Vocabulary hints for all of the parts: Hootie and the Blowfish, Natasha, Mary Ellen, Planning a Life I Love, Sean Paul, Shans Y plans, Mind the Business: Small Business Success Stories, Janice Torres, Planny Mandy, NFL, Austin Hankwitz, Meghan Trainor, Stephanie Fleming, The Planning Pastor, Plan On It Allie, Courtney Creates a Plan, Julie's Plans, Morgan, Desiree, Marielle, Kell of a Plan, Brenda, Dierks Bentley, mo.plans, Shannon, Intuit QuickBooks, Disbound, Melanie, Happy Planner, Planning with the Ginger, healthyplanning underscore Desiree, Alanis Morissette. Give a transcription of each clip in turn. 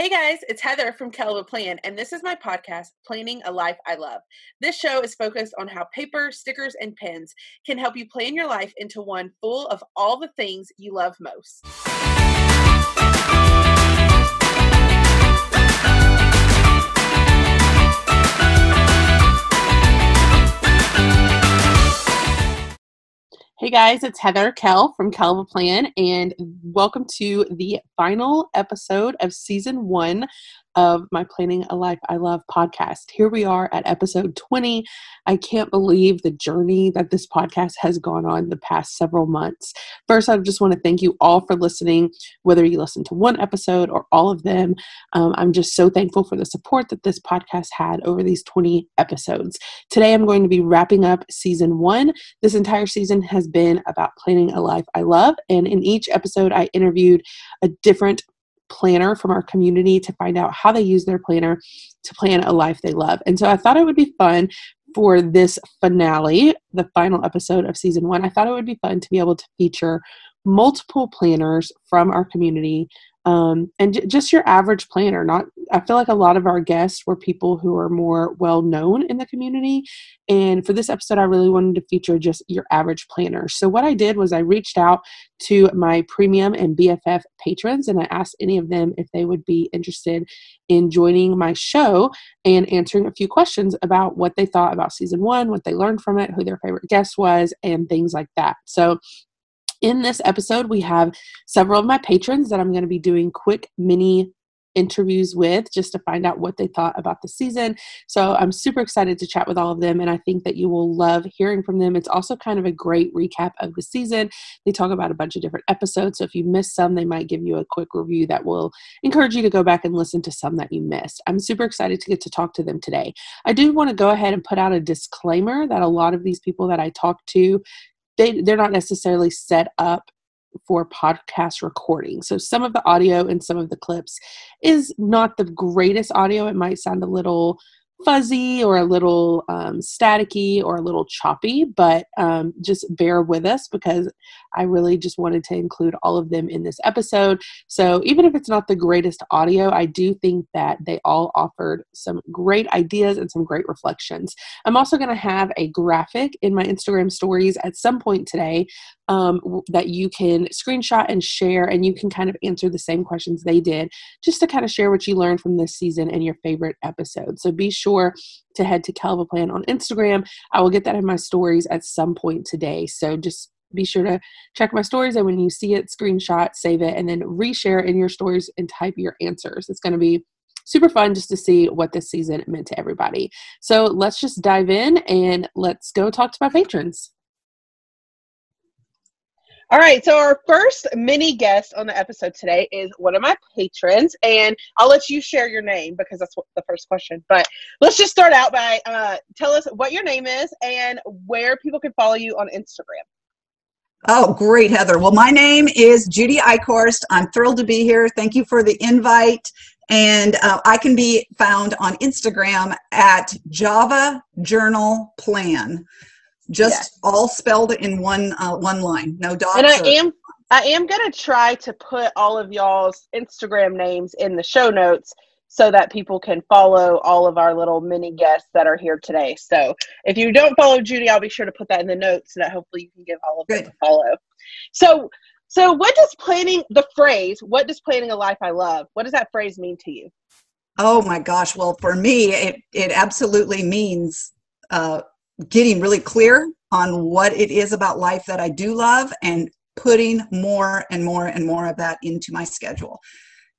Hey guys, it's Heather from Kell of a Plan, and this is my podcast, Planning a Life I Love. This show is focused on how paper, stickers, and pens can help you plan your life into one full of all the things you love most. Hey guys, it's Heather Kell from Kell of a Plan, and welcome to the final episode of season 1 of my Planning a Life I Love podcast. Here we are at episode 20. I can't believe the journey that this podcast has gone on the past several months. First, I just want to thank you all for listening, whether you listen to one episode or all of them. I'm just so thankful for the support that this podcast had over these 20 episodes. Today, I'm going to be wrapping up season 1. This entire season has been about planning a life I love, and in each episode, I interviewed a different planner from our community to find out how they use their planner to plan a life they love. And so I thought it would be fun for this finale, the final episode of season 1, I thought it would be fun to be able to feature multiple planners from our community and just your average planner. I feel like a lot of our guests were people who are more well known in the community. And for this episode, I really wanted to feature just your average planner. So what I did was I reached out to my premium and BFF patrons, and I asked any of them if they would be interested in joining my show and answering a few questions about what they thought about season 1, what they learned from it, who their favorite guest was, and things like that. So in this episode, we have several of my patrons that I'm going to be doing quick mini interviews with just to find out what they thought about the season. So I'm super excited to chat with all of them, and I think that you will love hearing from them. It's also kind of a great recap of the season. They talk about a bunch of different episodes, so if you missed some, they might give you a quick review that will encourage you to go back and listen to some that you missed. I'm super excited to get to talk to them today. I do want to go ahead and put out a disclaimer that a lot of these people that I talk to, they're not necessarily set up for podcast recording. So some of the audio and some of the clips is not the greatest audio. It might sound a little fuzzy or a little staticky or a little choppy, but just bear with us because I really just wanted to include all of them in this episode. So even if it's not the greatest audio, I do think that they all offered some great ideas and some great reflections. I'm also going to have a graphic in my Instagram stories at some point today that you can screenshot and share, and you can kind of answer the same questions they did just to kind of share what you learned from this season and your favorite episode. So be sure to head to Kell of a Plan on Instagram. I will get that in my stories at some point today. So just be sure to check my stories, and when you see it, screenshot, save it, and then reshare in your stories and type your answers. It's going to be super fun just to see what this season meant to everybody. So let's just dive in and let's go talk to my patrons. All right, so our first mini guest on the episode today is one of my patrons, and I'll let you share your name because that's the first question. But let's just start out by tell us what your name is and where people can follow you on Instagram. Oh, great, Heather. Well, my name is Judy Eichhorst. I'm thrilled to be here. Thank you for the invite. And I can be found on Instagram at javajournalplan. Just yes. All spelled in one line, no dots. And I am gonna try to put all of y'all's Instagram names in the show notes so that people can follow all of our little mini guests that are here today. So if you don't follow Judy, I'll be sure to put that in the notes so that hopefully you can give all of them a follow. So what does planning a life I love? What does that phrase mean to you? Oh my gosh! Well, for me, it absolutely means getting really clear on what it is about life that I do love and putting more and more and more of that into my schedule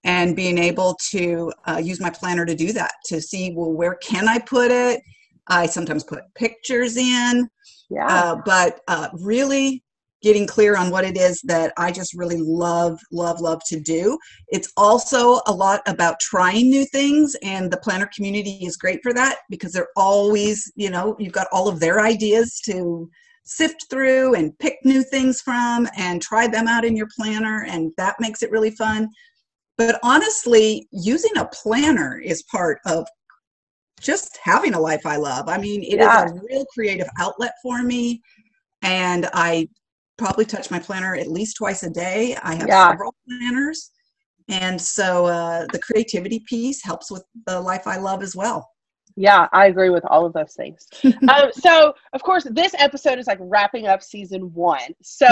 and being able to use my planner to do that, to see, well, where can I put it? I sometimes put pictures in, but really getting clear on what it is that I just really love, love, love to do. It's also a lot about trying new things, and the planner community is great for that because they're always, you've got all of their ideas to sift through and pick new things from and try them out in your planner, and that makes it really fun. But honestly, using a planner is part of just having a life I love. I mean, it is a real creative outlet for me, and I probably touch my planner at least twice a day. I have several planners, And so the creativity piece helps with the life I love as well. Yeah, I agree with all of those things. So, of course, this episode is like wrapping up season one. So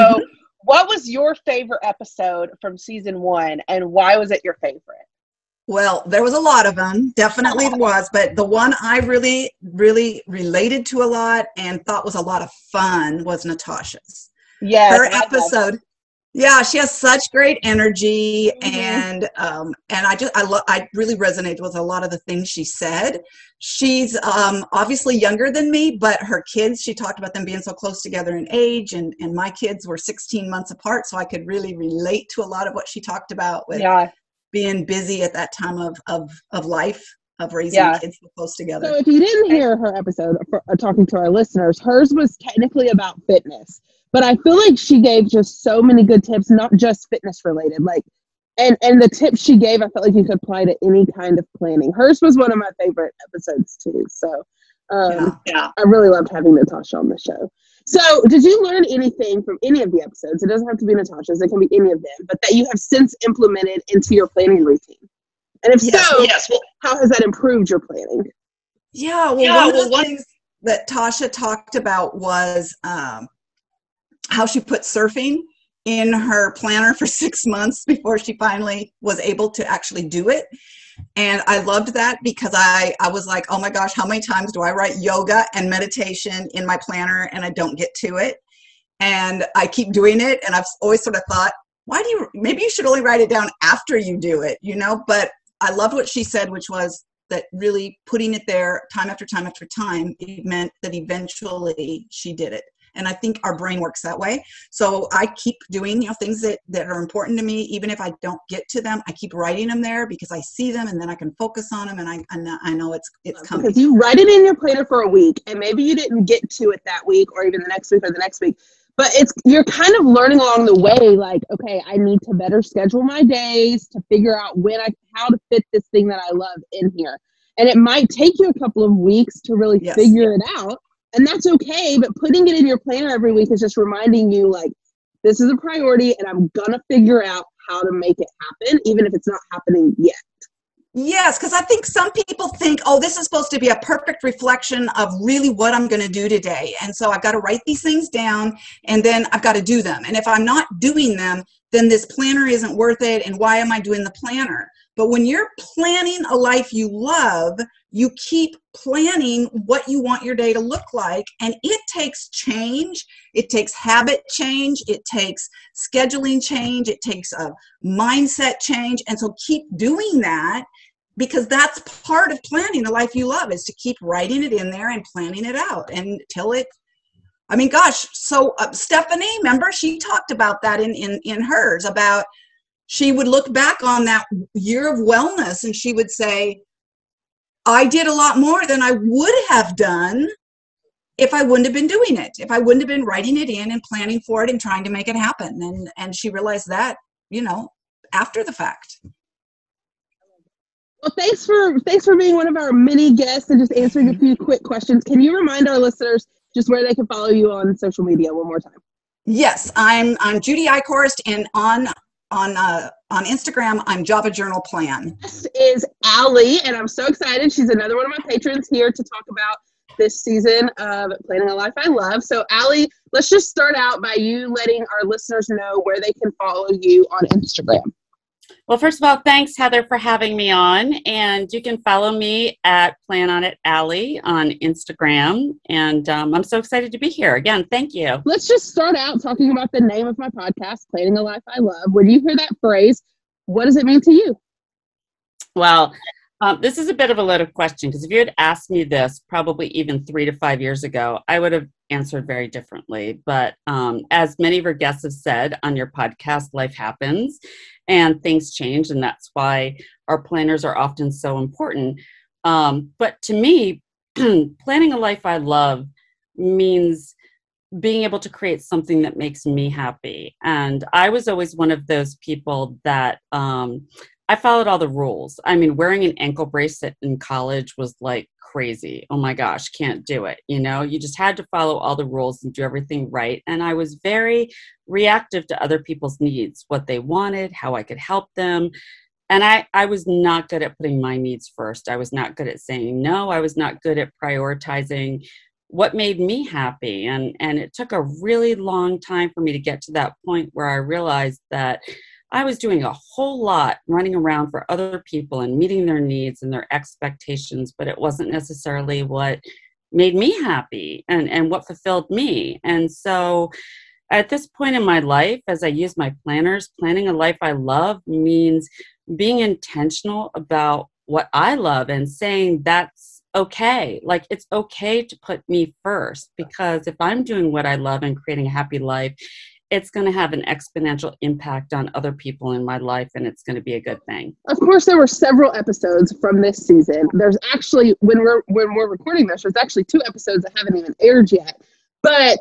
what was your favorite episode from season one, and why was it your favorite? Well, there was a lot of them. Definitely it was. But the one I really, really related to a lot and thought was a lot of fun was Natasha's. Yeah, her episode. Yeah, she has such great energy, and I really resonated with a lot of the things she said. She's obviously younger than me, but her kids, she talked about them being so close together in age, and my kids were 16 months apart, so I could really relate to a lot of what she talked about with being busy at that time of life, of raising kids close together. So if you didn't hear her episode, talking to our listeners, hers was technically about fitness. But I feel like she gave just so many good tips, not just fitness related, like, and the tips she gave, I felt like you could apply to any kind of planning. Hers was one of my favorite episodes too. So I really loved having Natasha on the show. So did you learn anything from any of the episodes? It doesn't have to be Natasha's. It can be any of them, but that you have since implemented into your planning routine. And if how has that improved your planning? Yeah. Well, one of the things that Tasha talked about was, how she put surfing in her planner for 6 months before she finally was able to actually do it. And I loved that because I was like, oh my gosh, how many times do I write yoga and meditation in my planner and I don't get to it? And I keep doing it. And I've always sort of thought, maybe you should only write it down after you do it, you know? But I loved what she said, which was that really putting it there time after time after time, it meant that eventually she did it. And I think our brain works that way. So I keep doing, things that are important to me, even if I don't get to them. I keep writing them there because I see them, and then I can focus on them, and I know it's coming. Because you write it in your planner for a week, and maybe you didn't get to it that week, or even the next week, or the next week. But you're kind of learning along the way, like, okay, I need to better schedule my days to figure out how to fit this thing that I love in here. And it might take you a couple of weeks to really figure it out. And that's okay, but putting it in your planner every week is just reminding you, like, this is a priority and I'm going to figure out how to make it happen, even if it's not happening yet. Yes, because I think some people think, oh, this is supposed to be a perfect reflection of really what I'm going to do today. And so I've got to write these things down and then I've got to do them. And if I'm not doing them, then this planner isn't worth it. And why am I doing the planner? But when you're planning a life you love, you keep planning what you want your day to look like. And it takes change. It takes habit change. It takes scheduling change. It takes a mindset change. And so keep doing that, because that's part of planning the life you love, is to keep writing it in there and planning it out until it, I mean, gosh. So Stephanie, remember, she talked about that in hers, about she would look back on that year of wellness and she would say, I did a lot more than I would have done if I wouldn't have been doing it, if I wouldn't have been writing it in and planning for it and trying to make it happen. And she realized that, after the fact. Well, thanks for being one of our mini guests and just answering a few quick questions. Can you remind our listeners just where they can follow you on social media one more time? Yes, I'm Judy Eichhorst, and on Instagram, I'm javajournalplan. This is Allie, and I'm so excited. She's another one of my patrons here to talk about this season of Planning a Life I Love. So, Allie, let's just start out by you letting our listeners know where they can follow you on Instagram. Well, first of all, thanks, Heather, for having me on. And you can follow me at Plan On It Allie on Instagram. And I'm so excited to be here. Again, thank you. Let's just start out talking about the name of my podcast, Planning a Life I Love. When you hear that phrase, what does it mean to you? Well, this is a bit of a loaded question, because if you had asked me this probably even 3 to 5 years ago, I would have answered very differently. But as many of your guests have said on your podcast, life happens and things change. And that's why our planners are often so important. But to me, planning a life I love means being able to create something that makes me happy. And I was always one of those people that I followed all the rules. I mean, wearing an ankle bracelet in college was like crazy. Oh my gosh, can't do it. You just had to follow all the rules and do everything right. And I was very reactive to other people's needs, what they wanted, how I could help them. And I was not good at putting my needs first. I was not good at saying no. I was not good at prioritizing what made me happy. And it took a really long time for me to get to that point where I realized that I was doing a whole lot running around for other people and meeting their needs and their expectations, but it wasn't necessarily what made me happy and what fulfilled me. And so at this point in my life, as I use my planners, planning a life I love means being intentional about what I love and saying that's okay. Like, it's okay to put me first, because if I'm doing what I love and creating a happy life, it's going to have an exponential impact on other people in my life, and it's going to be a good thing. Of course, there were several episodes from this season. There's actually, when we're recording this, there's actually 2 episodes that haven't even aired yet. But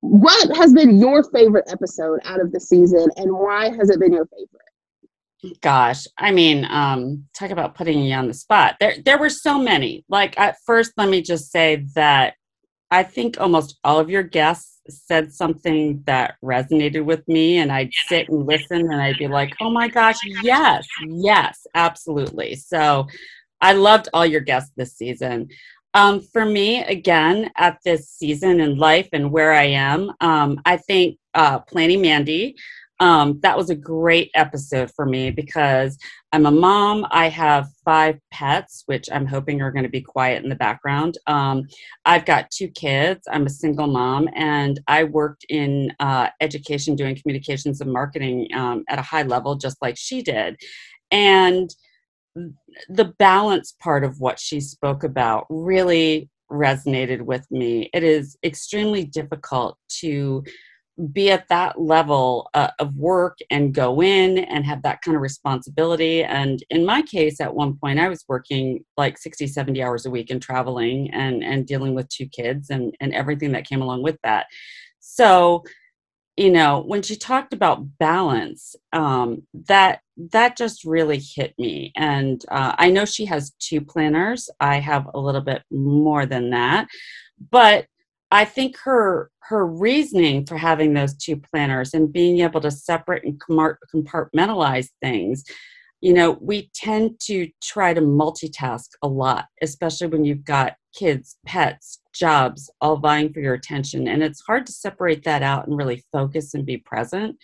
what has been your favorite episode out of the season, and why has it been your favorite? Gosh, I mean, talk about putting you on the spot. There were so many. Like, at first, let me just say that I think almost all of your guests said something that resonated with me, and I'd sit and listen and I'd be like, oh my gosh, yes, yes, absolutely. So I loved all your guests this season. For me, again, at this season in life and where I am, I think Planny Mandy, that was a great episode for me because I'm a mom. I have 5 pets, which I'm hoping are going to be quiet in the background. I've got 2 kids. I'm a single mom, and I worked in education doing communications and marketing at a high level, just like she did. And the balance part of what she spoke about really resonated with me. It is extremely difficult to be at that level of work and go in and have that kind of responsibility. And in my case, at one point, I was working like 60, 70 hours a week and traveling and dealing with 2 kids and everything that came along with that. So, you know, when she talked about balance, that just really hit me. And I know she has 2 planners. I have a little bit more than that, but I think her reasoning for having those 2 planners and being able to separate and compartmentalize things, you know, we tend to try to multitask a lot, especially when you've got kids, pets, jobs, all vying for your attention. And it's hard to separate that out and really focus and be present.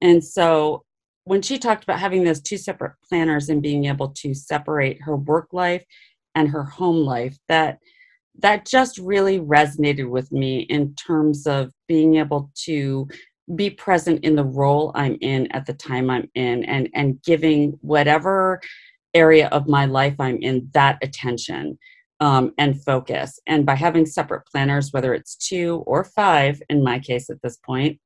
And so when she talked about having those 2 separate planners and being able to separate her work life and her home life, that just really resonated with me in terms of being able to be present in the role I'm in at the time I'm in and giving whatever area of my life I'm in that attention and focus. And by having separate planners, whether it's 2 or 5, in my case at this point,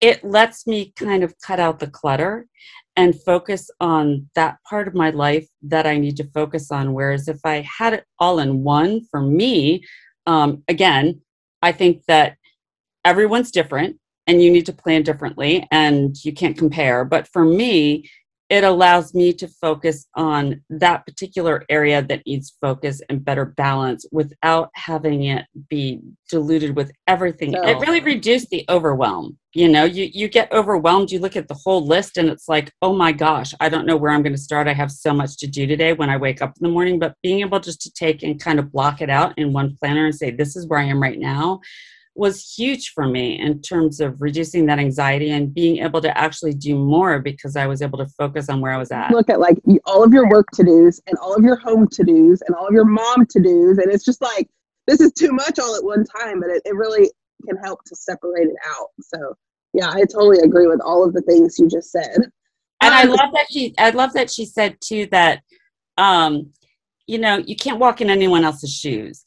it lets me kind of cut out the clutter and focus on that part of my life that I need to focus on. Whereas if I had it all in one, for me, again, I think that everyone's different and you need to plan differently and you can't compare. But for me, it allows me to focus on that particular area that needs focus and better balance without having it be diluted with everything. So, it really reduced the overwhelm. You know, you get overwhelmed, you look at the whole list and it's like, oh my gosh, I don't know where I'm going to start. I have so much to do today when I wake up in the morning, but being able just to take and kind of block it out in one planner and say, this is where I am right now, was huge for me in terms of reducing that anxiety and being able to actually do more because I was able to focus on where I was at. Look at like all of your work to-dos and all of your home to-dos and all of your mom to-dos. And it's just like, this is too much all at one time, but it really can help to separate it out. So yeah, I totally agree with all of the things you just said. And I love that she said too, that, you know, you can't walk in anyone else's shoes.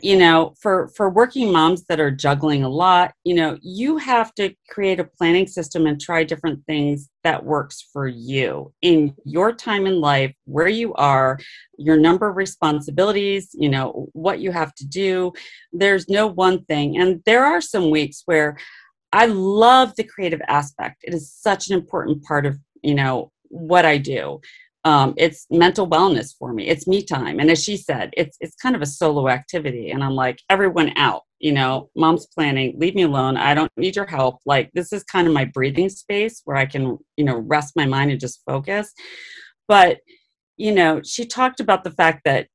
You know, for working moms that are juggling a lot, you know, you have to create a planning system and try different things that works for you in your time in life, where you are, your number of responsibilities, you know, what you have to do. There's no one thing. And there are some weeks where I love the creative aspect. It is such an important part of, you know, what I do. It's mental wellness for me. It's me time. And as she said, it's kind of a solo activity. And I'm like, everyone out, you know, mom's planning, leave me alone. I don't need your help. Like, this is kind of my breathing space where I can, you know, rest my mind and just focus. But, you know, she talked about the fact that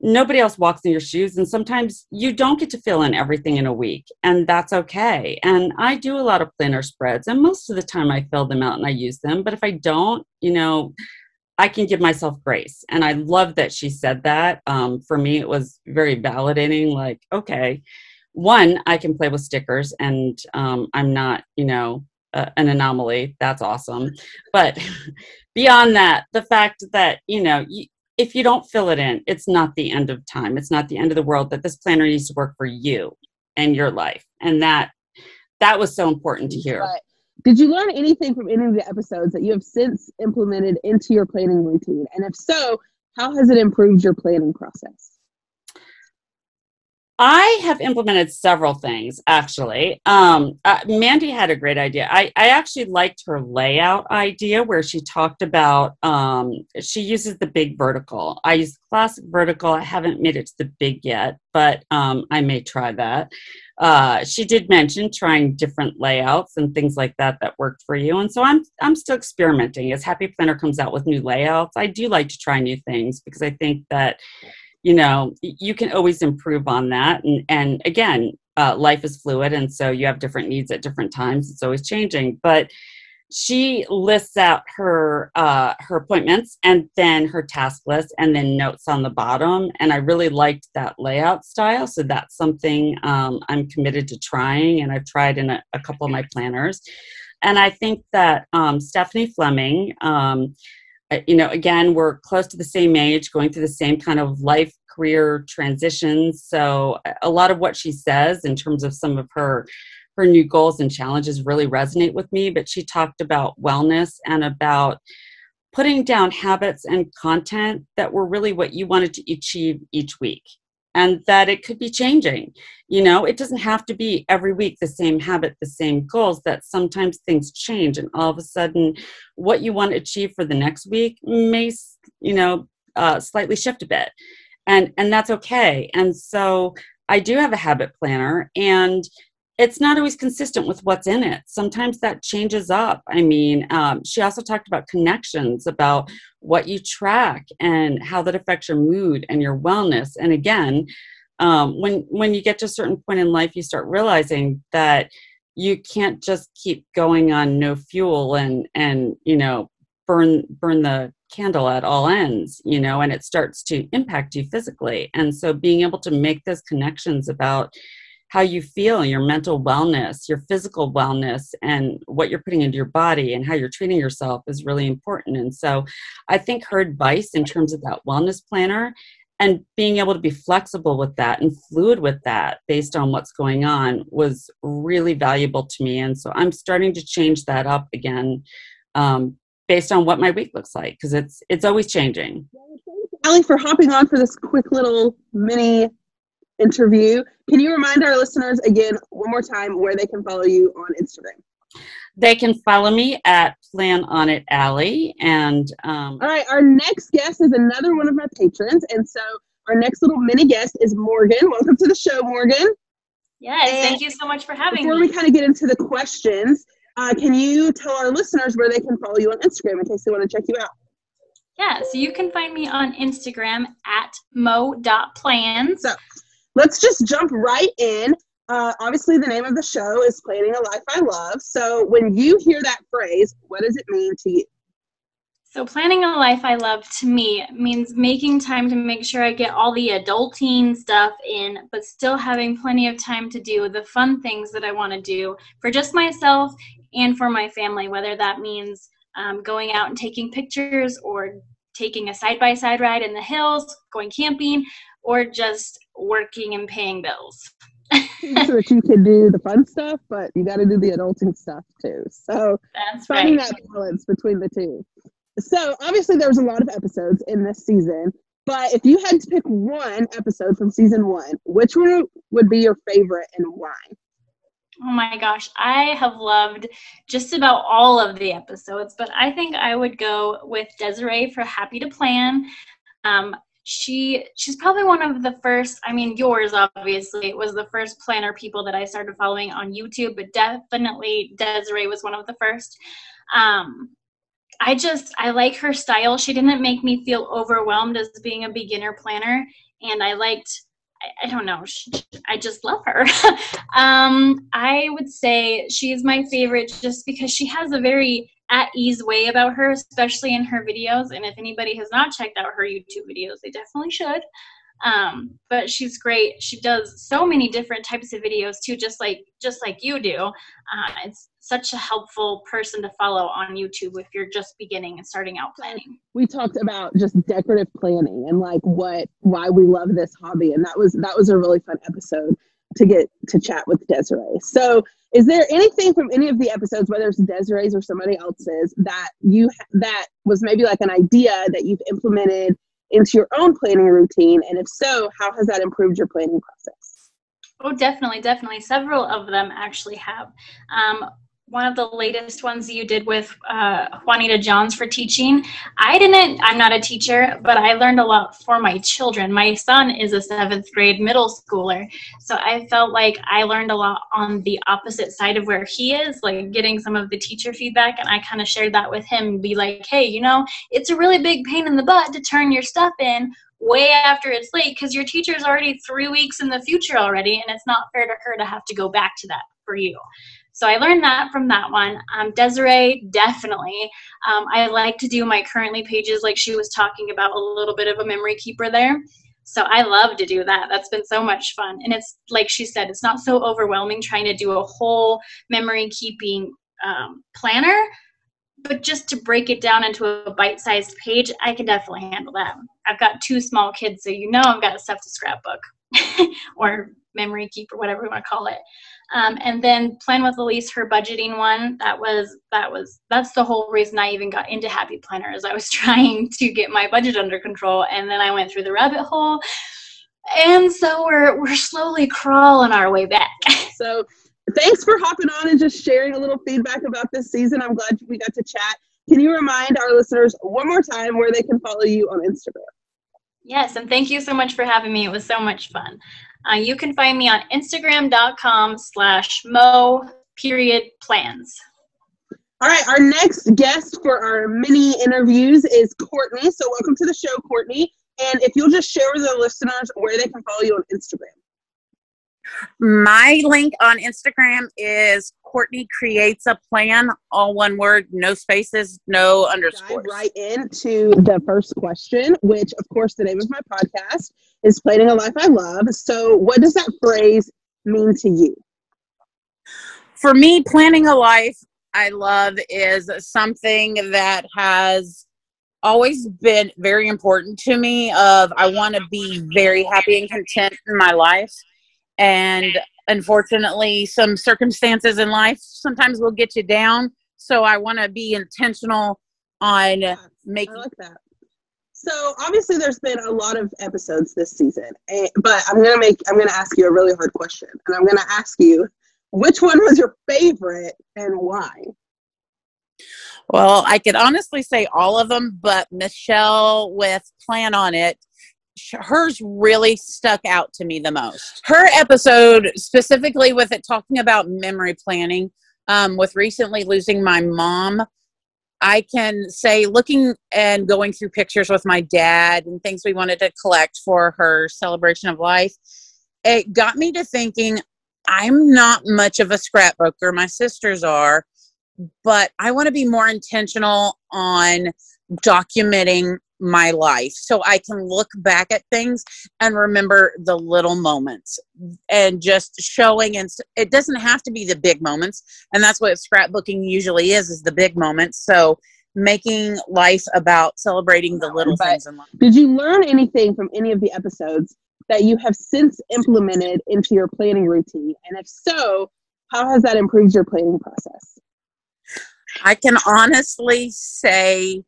nobody else walks in your shoes. And sometimes you don't get to fill in everything in a week, and that's okay. And I do a lot of planner spreads, and most of the time I fill them out and I use them. But if I don't, you know, I can give myself grace. And I love that she said that. For me, it was very validating. Like, okay, one, I can play with stickers, and I'm not, you know, an anomaly. That's awesome. But beyond that, the fact that, you know, if you don't fill it in, it's not the end of time. It's not the end of the world. That this planner needs to work for you and your life. And that was so important to hear. But did you learn anything from any of the episodes that you have since implemented into your planning routine? And if so, how has it improved your planning process? I have implemented several things, actually. Mandy had a great idea. I actually liked her layout idea where she talked about, she uses the big vertical. I use classic vertical. I haven't made it to the big yet, but I may try that. She did mention trying different layouts and things like that worked for you. And so I'm still experimenting. As Happy Planner comes out with new layouts, I do like to try new things, because I think that, you know, you can always improve on that. And again, life is fluid. And so you have different needs at different times. It's always changing. But she lists out her appointments, and then her task list, and then notes on the bottom. And I really liked that layout style. So that's something I'm committed to trying. And I've tried in a couple of my planners. And I think that Stephanie Fleming, you know, again, we're close to the same age, going through the same kind of life, career transitions. So a lot of what she says in terms of some of her new goals and challenges really resonate with me. But she talked about wellness and about putting down habits and content that were really what you wanted to achieve each week, and that it could be changing. You know, it doesn't have to be every week the same habit, the same goals, that sometimes things change. And all of a sudden, what you want to achieve for the next week may, you know, slightly shift a bit. And that's okay. And so I do have a habit planner, and it's not always consistent with what's in it. Sometimes that changes up. I mean, she also talked about connections, about what you track and how that affects your mood and your wellness. And again, when you get to a certain point in life, you start realizing that you can't just keep going on no fuel and you know, burn the candle at all ends, you know, and it starts to impact you physically. And so being able to make those connections about how you feel, your mental wellness, your physical wellness, and what you're putting into your body and how you're treating yourself is really important. And so I think her advice in terms of that wellness planner and being able to be flexible with that and fluid with that based on what's going on was really valuable to me. And so I'm starting to change that up again based on what my week looks like, because it's always changing. Allie, for hopping on for this quick little mini interview. Can you remind our listeners again, one more time, where they can follow you on Instagram? They can follow me at Plan On It Allie. And all right, our next guest is another one of my patrons, and so our next little mini guest is Morgan. Welcome to the show, Morgan. Yes, and thank you so much for having me. Before we kind of get into the questions, can you tell our listeners where they can follow you on Instagram in case they want to check you out? Yeah, so you can find me on Instagram at mo.plans. So, let's just jump right in. Obviously, the name of the show is Planning a Life I Love. So when you hear that phrase, what does it mean to you? So planning a life I love to me means making time to make sure I get all the adulting stuff in, but still having plenty of time to do the fun things that I want to do for just myself and for my family, whether that means going out and taking pictures, or taking a side-by-side ride in the hills, going camping, or just working and paying bills. So that you can do the fun stuff, but you got to do the adulting stuff too. So that's finding that balance between the two. So obviously there was a lot of episodes in this season, but if you had to pick one episode from season one, which one would be your favorite and why? Oh my gosh, I have loved just about all of the episodes, but I think I would go with Desiree for Happy to Plan. she's probably one of the first, I mean, yours obviously was the first planner people that I started following on YouTube, but definitely Desiree was one of the first. I like her style. She didn't make me feel overwhelmed as being a beginner planner, and I liked, I don't know, I just love her. I would say she's my favorite just because she has a very at-ease way about her, especially in her videos. And if anybody has not checked out her YouTube videos, they definitely should. But she's great. She does so many different types of videos too, just like you do. It's such a helpful person to follow on YouTube if you're just beginning and starting out planning. We talked about just decorative planning and like why we love this hobby, and that was a really fun episode to get to chat with Desiree. So is there anything from any of the episodes, whether it's Desiree's or somebody else's, that that was maybe like an idea that you've implemented into your own planning routine? And if so, how has that improved your planning process? Oh, definitely. Several of them actually have. One of the latest ones you did with Juanita Johns for teaching. I'm not a teacher, but I learned a lot for my children. My son is a 7th grade middle schooler. So I felt like I learned a lot on the opposite side of where he is, like getting some of the teacher feedback. And I kind of shared that with him and be like, hey, you know, it's a really big pain in the butt to turn your stuff in way after it's late because your teacher's already 3 weeks in the future already. And it's not fair to her to have to go back to that for you. So I learned that from that one. Desiree, definitely. I like to do my currently pages like she was talking about, a little bit of a memory keeper there. So I love to do that. That's been so much fun. And it's like she said, it's not so overwhelming trying to do a whole memory keeping planner, but just to break it down into a bite-sized page, I can definitely handle that. I've got 2 small kids, so you know I've got stuff to scrapbook or memory keep or whatever we want to call it. And then Plan with Elise, her budgeting one, that's the whole reason I even got into Happy Planner, is I was trying to get my budget under control, and then I went through the rabbit hole, and so we're slowly crawling our way back. So thanks for hopping on and just sharing a little feedback about this season. I'm glad we got to chat. Can you remind our listeners one more time where they can follow you on Instagram? Yes, and thank you so much for having me. It was so much fun. You can find me on Instagram.com/mo.plans. All right, our next guest for our mini interviews is Courtney. So welcome to the show, Courtney. And if you'll just share with the listeners where they can follow you on Instagram. My link on Instagram is Courtney Creates a Plan, all one word, no spaces, no underscores. Dive right into the first question, which, of course, the name of my podcast is Planning a Life I Love. So what does that phrase mean to you? For me, planning a life I love is something that has always been very important to me. I want to be very happy and content in my life. And unfortunately, some circumstances in life sometimes will get you down. So I want to be intentional on making. I like that. So obviously, there's been a lot of episodes this season, but I'm gonna ask you a really hard question, and I'm gonna ask you which one was your favorite and why. Well, I could honestly say all of them, but Michelle with Plan On It, hers really stuck out to me the most. Her episode specifically with it talking about memory planning, with recently losing my mom, I can say looking and going through pictures with my dad and things we wanted to collect for her celebration of life, it got me to thinking, I'm not much of a scrapbooker. My sisters are, but I want to be more intentional on documenting my life so I can look back at things and remember the little moments, and just showing, and it doesn't have to be the big moments, and that's what scrapbooking usually is the big moments. So making life about celebrating the little things in life. Did you learn anything from any of the episodes that you have since implemented into your planning routine? And if so, how has that improved your planning process? I can honestly say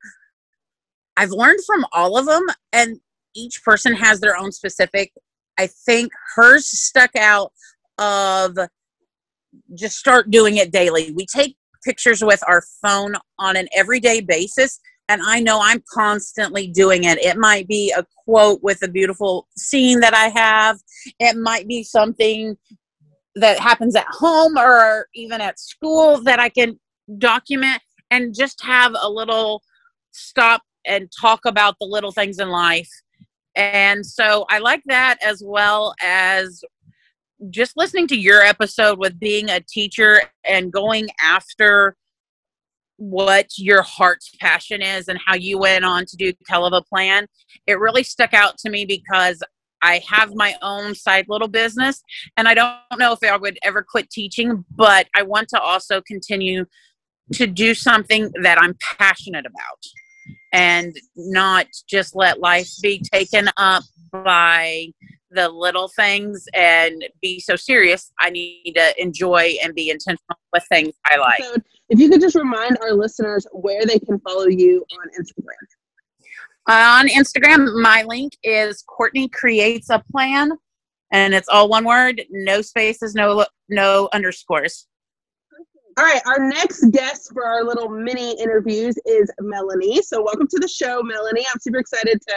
I've learned from all of them, and each person has their own specific. I think hers stuck out of just start doing it daily. We take pictures with our phone on an everyday basis, And I know I'm constantly doing it. It might be a quote with a beautiful scene that I have. It might be something that happens at home or even at school that I can document and just have a little stop and talk about the little things in life. And so I like that, as well as just listening to your episode with being a teacher and going after what your heart's passion is and how you went on to do Kell of a Plan. It really stuck out to me because I have my own side little business, and I don't know if I would ever quit teaching, but I want to also continue to do something that I'm passionate about and not just let life be taken up by the little things and be so serious. I need to enjoy and be intentional with things I like. So if you could just remind our listeners where they can follow you on Instagram. On Instagram, my link is Courtney Creates a Plan, and it's all one word, no spaces, no underscores. All right, our next guest for our little mini interviews is Melanie. So welcome to the show, Melanie. I'm super excited to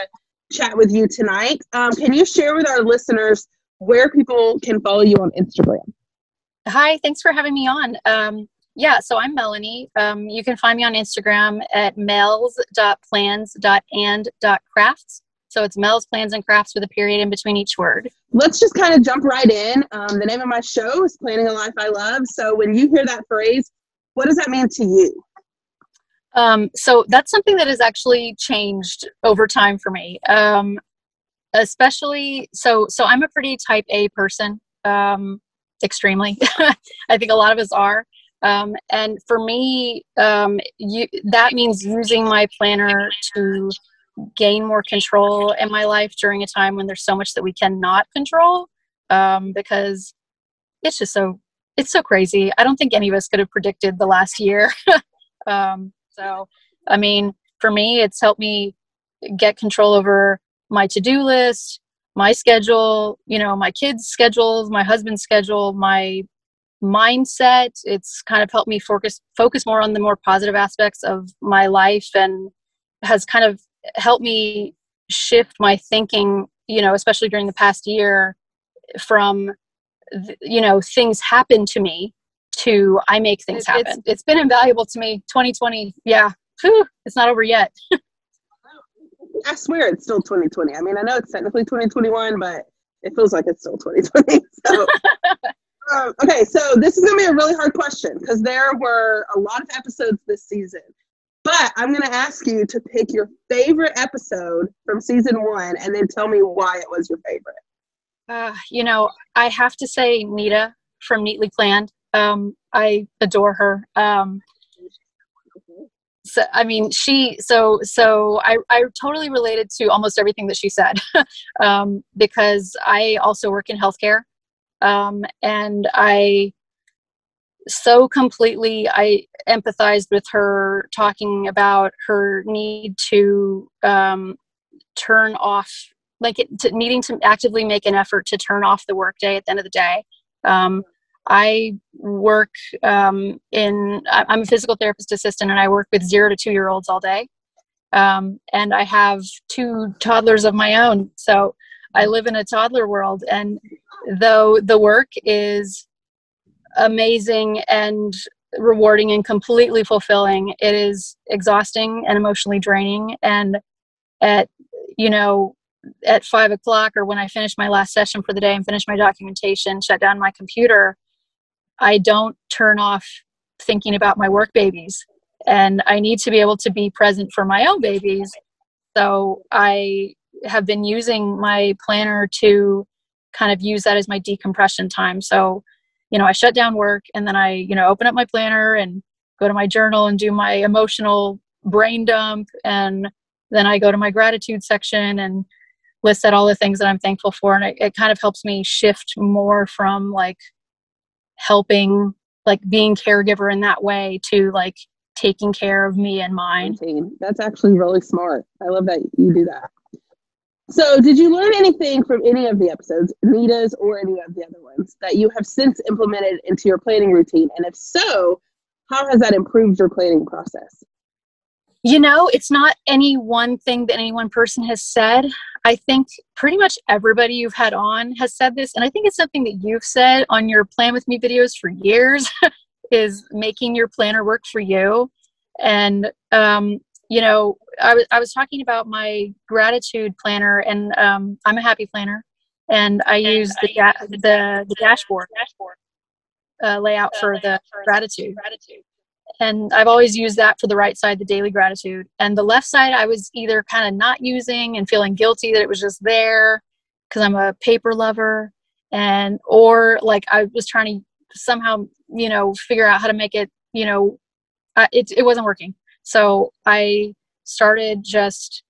chat with you tonight. Can you share with our listeners where people can follow you on Instagram? Hi, thanks for having me on. So I'm Melanie. You can find me on Instagram at mel's.plans.and.crafts. So it's Mel's Plans and Crafts with a period in between each word. Let's just kind of jump right in. The name of my show is Planning a Life I Love. So when you hear that phrase, what does that mean to you? So that's something that has actually changed over time for me. Especially, so I'm a pretty type A person, extremely. I think a lot of us are. And for me, that means using my planner to gain more control in my life during a time when there's so much that we cannot control, because it's just so crazy. I don't think any of us could have predicted the last year. So, I mean, for me, it's helped me get control over my to-do list, my schedule, my kids' schedules, my husband's schedule, my mindset. It's kind of helped me focus more on the more positive aspects of my life, and has kind of helped me shift my thinking, especially during the past year, from, things happen to me to I make things happen. It's been invaluable to me. 2020. Yeah. Whew, it's not over yet. I swear it's still 2020. I mean, I know it's technically 2021, but it feels like it's still 2020. So, okay. So this is going to be a really hard question because there were a lot of episodes this season, but I'm going to ask you to pick your favorite episode from season 1 and then tell me why it was your favorite. I have to say Nita from Neatly Planned. I adore her. I totally related to almost everything that she said, because I also work in healthcare. And I so completely, I empathized with her talking about her need to, turn off, needing to actively make an effort to turn off the workday at the end of the day. I work I'm a physical therapist assistant, and I work with 0 to 2-year-olds all day. And I have 2 toddlers of my own. So I live in a toddler world. And though the work is amazing and rewarding and completely fulfilling, it is exhausting and emotionally draining. And at 5:00 or when I finish my last session for the day and finish my documentation, shut down my computer, I don't turn off thinking about my work babies, and I need to be able to be present for my own babies. So I have been using my planner to kind of use that as my decompression time. So, I shut down work, and then I, open up my planner and go to my journal and do my emotional brain dump. And then I go to my gratitude section and list out all the things that I'm thankful for. And it kind of helps me shift more from helping, being caregiver in that way to taking care of me and mine. That's actually really smart. I love that you do that. So did you learn anything from any of the episodes, Nita's or any of the other ones, that you have since implemented into your planning routine? And if so, how has that improved your planning process? You know, it's not any one thing that any one person has said. I think pretty much everybody you've had on has said this. And I think it's something that you've said on your Plan With Me videos for years is making your planner work for you. And, you know, I was talking about my gratitude planner, and I'm a happy planner, and I use the dashboard layout for the gratitude. And I've always used that for the right side, the daily gratitude. And the left side, I was either kind of not using and feeling guilty that it was just there because I'm a paper lover, and or like I was trying to somehow, you know, figure out how to make it, you know, it wasn't working. So I started just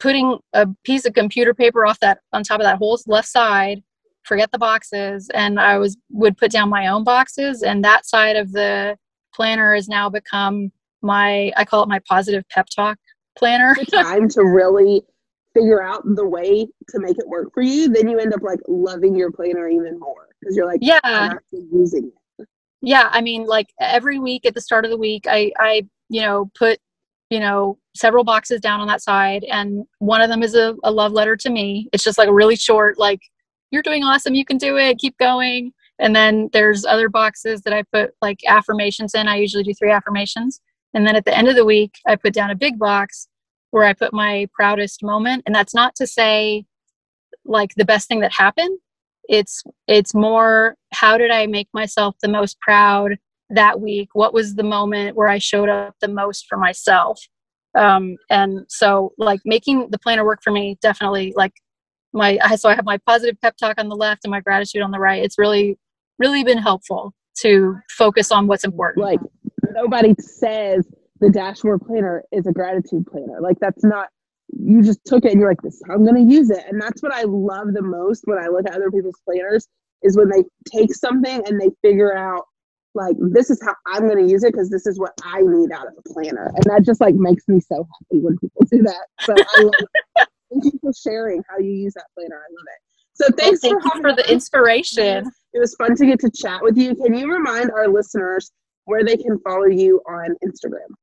putting a piece of computer paper off that on top of that whole left side, forget the boxes, and I would put down my own boxes, and that side of the planner has now become my, I call it my positive pep talk planner. Time to really figure out the way to make it work for you. Then you end up like loving your planner even more because you're like, yeah, I'm actually using it. Yeah. I mean, like every week at the start of the week, I, you know, put, you know, several boxes down on that side. And one of them is a love letter to me. It's just like a really short, like, you're doing awesome. You can do it. Keep going. And then there's other boxes that I put like affirmations in. I usually do 3 affirmations. And then at the end of the week, I put down a big box where I put my proudest moment. And that's not to say like the best thing that happened. It's more, how did I make myself the most proud that week? What was the moment where I showed up the most for myself? And so like making the planner work for me, definitely like so I have my positive pep talk on the left and my gratitude on the right. It's really been helpful to focus on what's important. Like nobody says the dashboard planner is a gratitude planner. Like that's not, you just took it and you're like, this, I'm going to use it. And that's what I love the most when I look at other people's planners is when they take something and they figure out like, this is how I'm going to use it because this is what I need out of a planner. And that just like makes me so happy when people do that. So I love it. Thank you for sharing how you use that planner. I love it. So thanks for the inspiration. It was fun to get to chat with you. Can you remind our listeners where they can follow you on Instagram?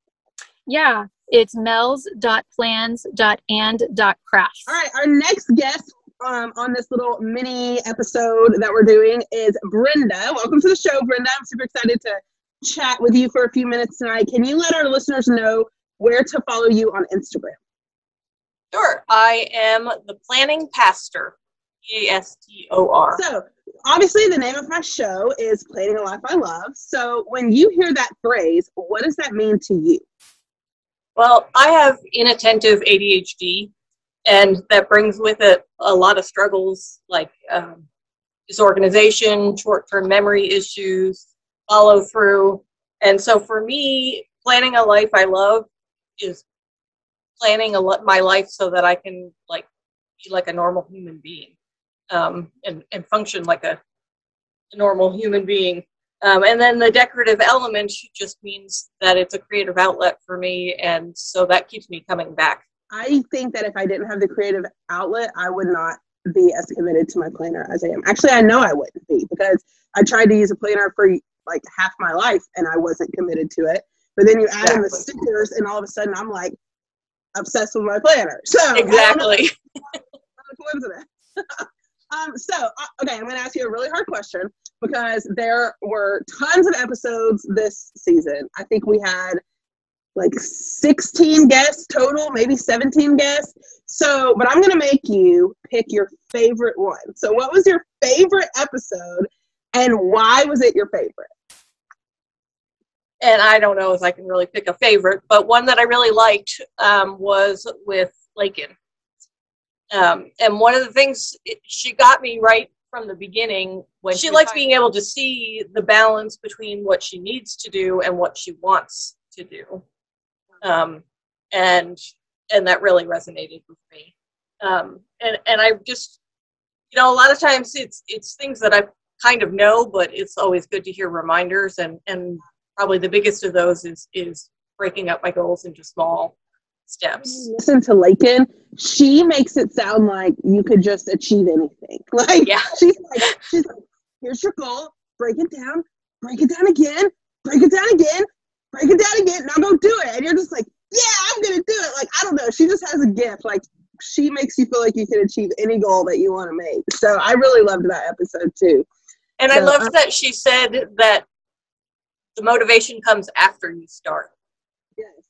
Yeah, it's mel's.plans.and.crafts. All right, our next guest on this little mini episode that we're doing is Brenda. Welcome to the show, Brenda. I'm super excited to chat with you for a few minutes tonight. Can you let our listeners know where to follow you on Instagram? Sure. I am the Planning Pastor, Pastor. So obviously the name of my show is Planning a Life I Love. So when you hear that phrase, what does that mean to you? Well, I have inattentive ADHD, and that brings with it a lot of struggles like disorganization, short-term memory issues, follow through. And so for me, planning a life I love is planning my life so that I can like be like a normal human being and function like a normal human being. And then the decorative element just means that it's a creative outlet for me. And so that keeps me coming back. I think that if I didn't have the creative outlet, I would not be as committed to my planner as I am. Actually, I know I wouldn't be because I tried to use a planner for like half my life and I wasn't committed to it. But then you add in the stickers and all of a sudden I'm like, obsessed with my planner. So exactly. Okay, I'm going to ask you a really hard question because there were tons of episodes this season. I think we had like 16 guests total, maybe 17 guests. So, but I'm going to make you pick your favorite one. So, what was your favorite episode, and why was it your favorite? And I don't know if I can really pick a favorite, but one that I really liked was with Lakin. And one of the things she got me right from the beginning when she likes being able to see the balance between what she needs to do and what she wants to do. And that really resonated with me. And I just, you know, a lot of times it's things that I kind of know, but it's always good to hear reminders and probably the biggest of those is breaking up my goals into small steps. Listen to Lakin. She makes it sound like you could just achieve anything. Like, yeah. she's like, here's your goal. Break it down again. Now go do it. And you're just like, yeah, I'm going to do it. Like, I don't know. She just has a gift. Like, she makes you feel like you can achieve any goal that you want to make. So I really loved that episode too. And so, I loved that she said that the motivation comes after you start. Yes.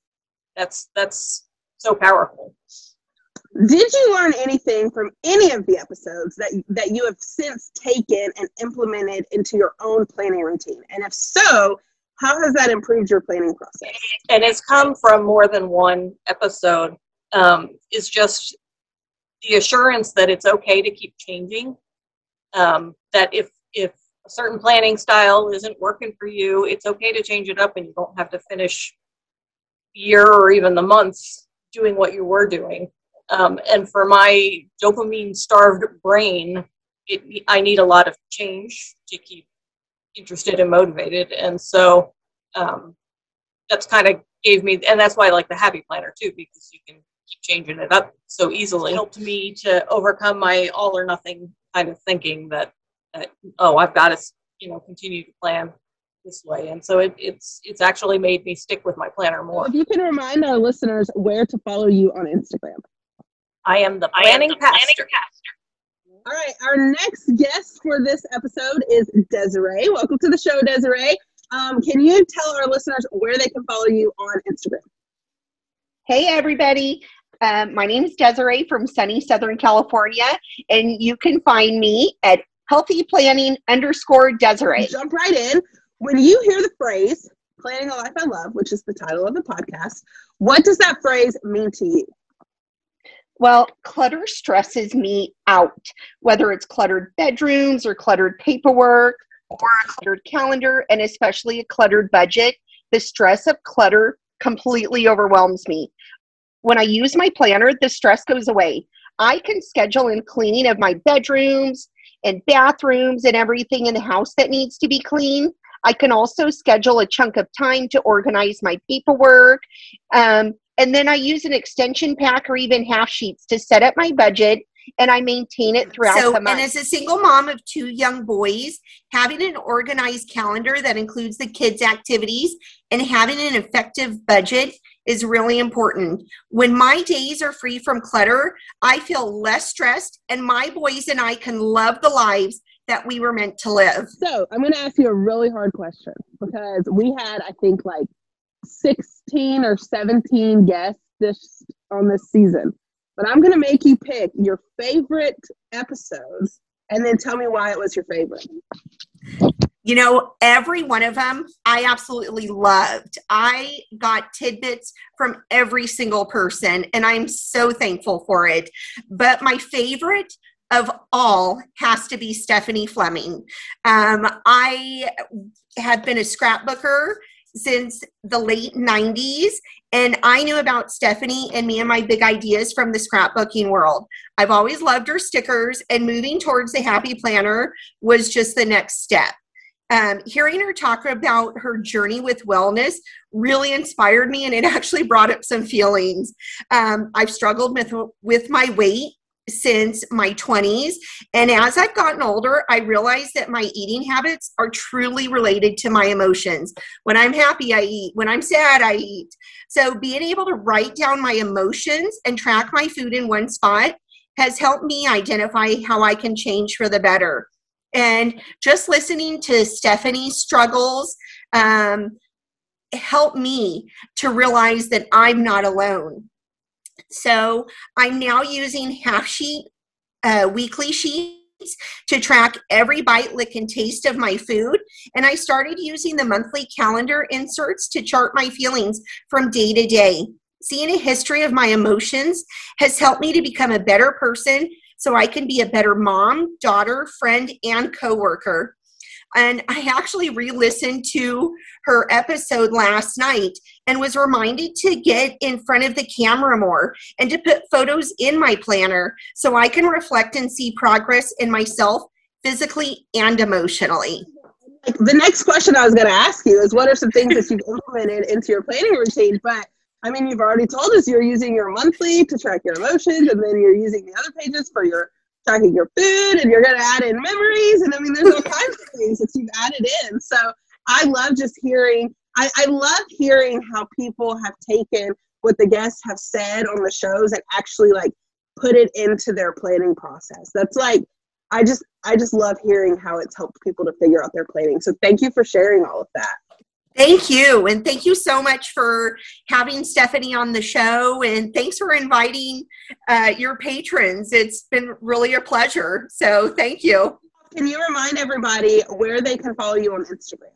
That's so powerful. Did you learn anything from any of the episodes that you have since taken and implemented into your own planning routine? And if so, how has that improved your planning process? And it's come from more than one episode. It's just the assurance that it's okay to keep changing. That if a certain planning style isn't working for you, it's okay to change it up, and you don't have to finish the year or even the months doing what you were doing. And for my dopamine-starved brain, I need a lot of change to keep interested and motivated. And so that's kind of gave me, and that's why I like the Happy Planner too, because you can keep changing it up so easily. It helped me to overcome my all or nothing kind of thinking that oh, I've got to, continue to plan this way. And so it's actually made me stick with my planner more. If you can remind our listeners where to follow you on Instagram. I am the Planning Pastor. All right, our next guest for this episode is Desiree. Welcome to the show, Desiree. Can you tell our listeners where they can follow you on Instagram? Hey, everybody. My name is Desiree from sunny Southern California, and you can find me at healthyplanning_Desiree. Jump right in. When you hear the phrase, Planning a Life I Love, which is the title of the podcast, what does that phrase mean to you? Well, clutter stresses me out, whether it's cluttered bedrooms or cluttered paperwork or a cluttered calendar, and especially a cluttered budget. The stress of clutter completely overwhelms me. When I use my planner, the stress goes away. I can schedule in cleaning of my bedrooms and bathrooms and everything in the house that needs to be cleaned. I can also schedule a chunk of time to organize my paperwork. And then I use an extension pack or even half sheets to set up my budget, and I maintain it throughout the month. And as a single mom of 2 young boys, having an organized calendar that includes the kids' activities and having an effective budget is really important. When my days are free from clutter, I feel less stressed, and my boys and I can love the lives that we were meant to live. So I'm going to ask you a really hard question, because we had, I think, like 16 or 17 guests on this season, but I'm going to make you pick your favorite episodes and then tell me why it was your favorite. Every one of them I absolutely loved. I got tidbits from every single person, and I'm so thankful for it. But my favorite of all has to be Stephanie Fleming. I have been a scrapbooker since the late 90s, and I knew about Stephanie and Me and My Big Ideas from the scrapbooking world. I've always loved her stickers, and moving towards the Happy Planner was just the next step. Hearing her talk about her journey with wellness really inspired me, and it actually brought up some feelings. I've struggled with my weight since my 20s, and as I've gotten older, I realized that my eating habits are truly related to my emotions. When I'm happy, I eat. When I'm sad, I eat. So being able to write down my emotions and track my food in one spot has helped me identify how I can change for the better. And just listening to Stephanie's struggles helped me to realize that I'm not alone. So I'm now using weekly sheets to track every bite, lick, and taste of my food. And I started using the monthly calendar inserts to chart my feelings from day to day. Seeing a history of my emotions has helped me to become a better person, so I can be a better mom, daughter, friend, and coworker. And I actually re-listened to her episode last night and was reminded to get in front of the camera more and to put photos in my planner so I can reflect and see progress in myself physically and emotionally. The next question I was going to ask you is, what are some things that you've implemented into your planning routine? But you've already told us you're using your monthly to track your emotions, and then you're using the other pages for your tracking your food, and you're going to add in memories, and there's all kinds of things that you've added in. So I love hearing how people have taken what the guests have said on the shows and actually like put it into their planning process. That's like, I just love hearing how it's helped people to figure out their planning. So thank you for sharing all of that. Thank you. And thank you so much for having Stephanie on the show. And thanks for inviting your patrons. It's been really a pleasure. So thank you. Can you remind everybody where they can follow you on Instagram?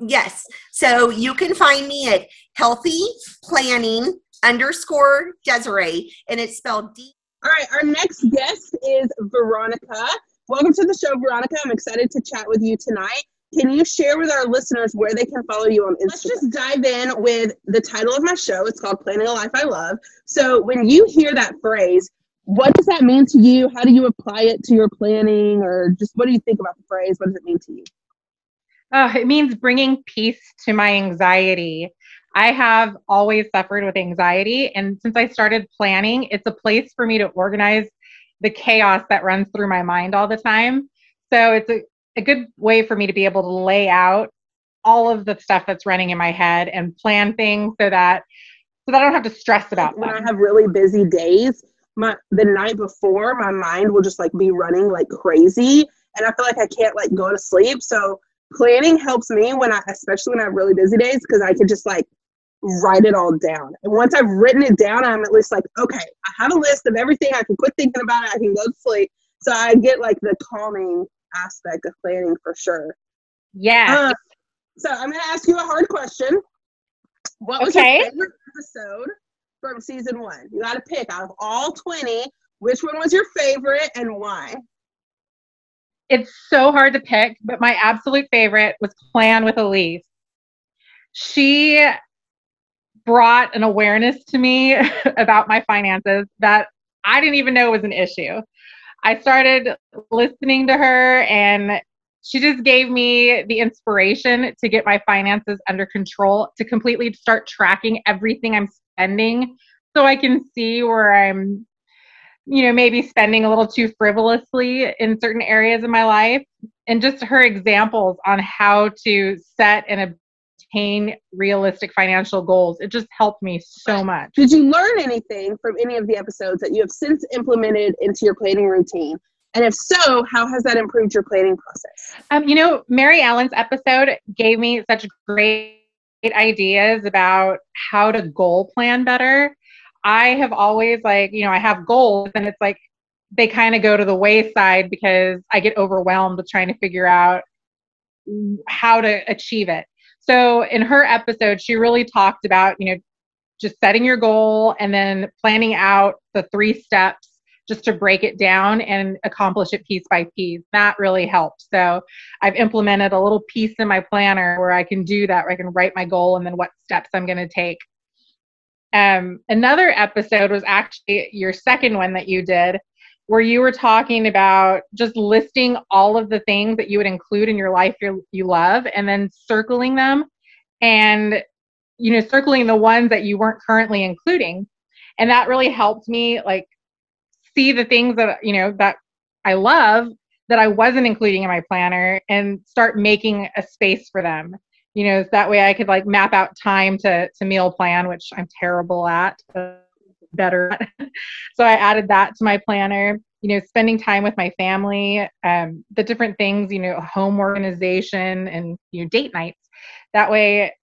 Yes. So you can find me at healthyplanning_Desiree. And it's spelled D. All right. Our next guest is Veronica. Welcome to the show, Veronica. I'm excited to chat with you tonight. Can you share with our listeners where they can follow you on Instagram? Let's just dive in with the title of my show. It's called Planning a Life I Love. So when you hear that phrase, what does that mean to you? How do you apply it to your planning? Or just what do you think about the phrase? What does it mean to you? It means bringing peace to my anxiety. I have always suffered with anxiety. And since I started planning, it's a place for me to organize the chaos that runs through my mind all the time. So it's a good way for me to be able to lay out all of the stuff that's running in my head and plan things so that I don't have to stress about them. When I have really busy days, the night before, my mind will just like be running like crazy, and I feel like I can't like go to sleep. So planning helps me especially when I have really busy days, because I can just like write it all down. And once I've written it down, I'm at least like, okay, I have a list of everything. I can quit thinking about it. I can go to sleep. So I get like the calming aspect of planning for sure. Yeah. So I'm going to ask you a hard question. What was your favorite episode from season one? You got to pick out of all 20, which one was your favorite and why? It's so hard to pick, but my absolute favorite was Plan with Elise. She brought an awareness to me about my finances that I didn't even know was an issue. I started listening to her, and she just gave me the inspiration to get my finances under control, to completely start tracking everything I'm spending so I can see where I'm, maybe spending a little too frivolously in certain areas of my life. And just her examples on how to set and obtain realistic financial goals. It just helped me so much. Did you learn anything from any of the episodes that you have since implemented into your planning routine? And if so, how has that improved your planning process? Mary Ellen's episode gave me such great ideas about how to goal plan better. I have always I have goals, and it's like they kind of go to the wayside because I get overwhelmed with trying to figure out how to achieve it. So in her episode, she really talked about, just setting your goal and then planning out the 3 steps just to break it down and accomplish it piece by piece. That really helped. So I've implemented a little piece in my planner where I can do that, where I can write my goal and then what steps I'm going to take. Another episode was actually your second one that you did, where you were talking about just listing all of the things that you would include in your life you love, and then circling them and, circling the ones that you weren't currently including. And that really helped me like see the things that, that I love that I wasn't including in my planner and start making a space for them. So that way I could like map out time to meal plan, which I'm terrible at. Better. So I added that to my planner, spending time with my family, the different things, home organization and, date nights. That way,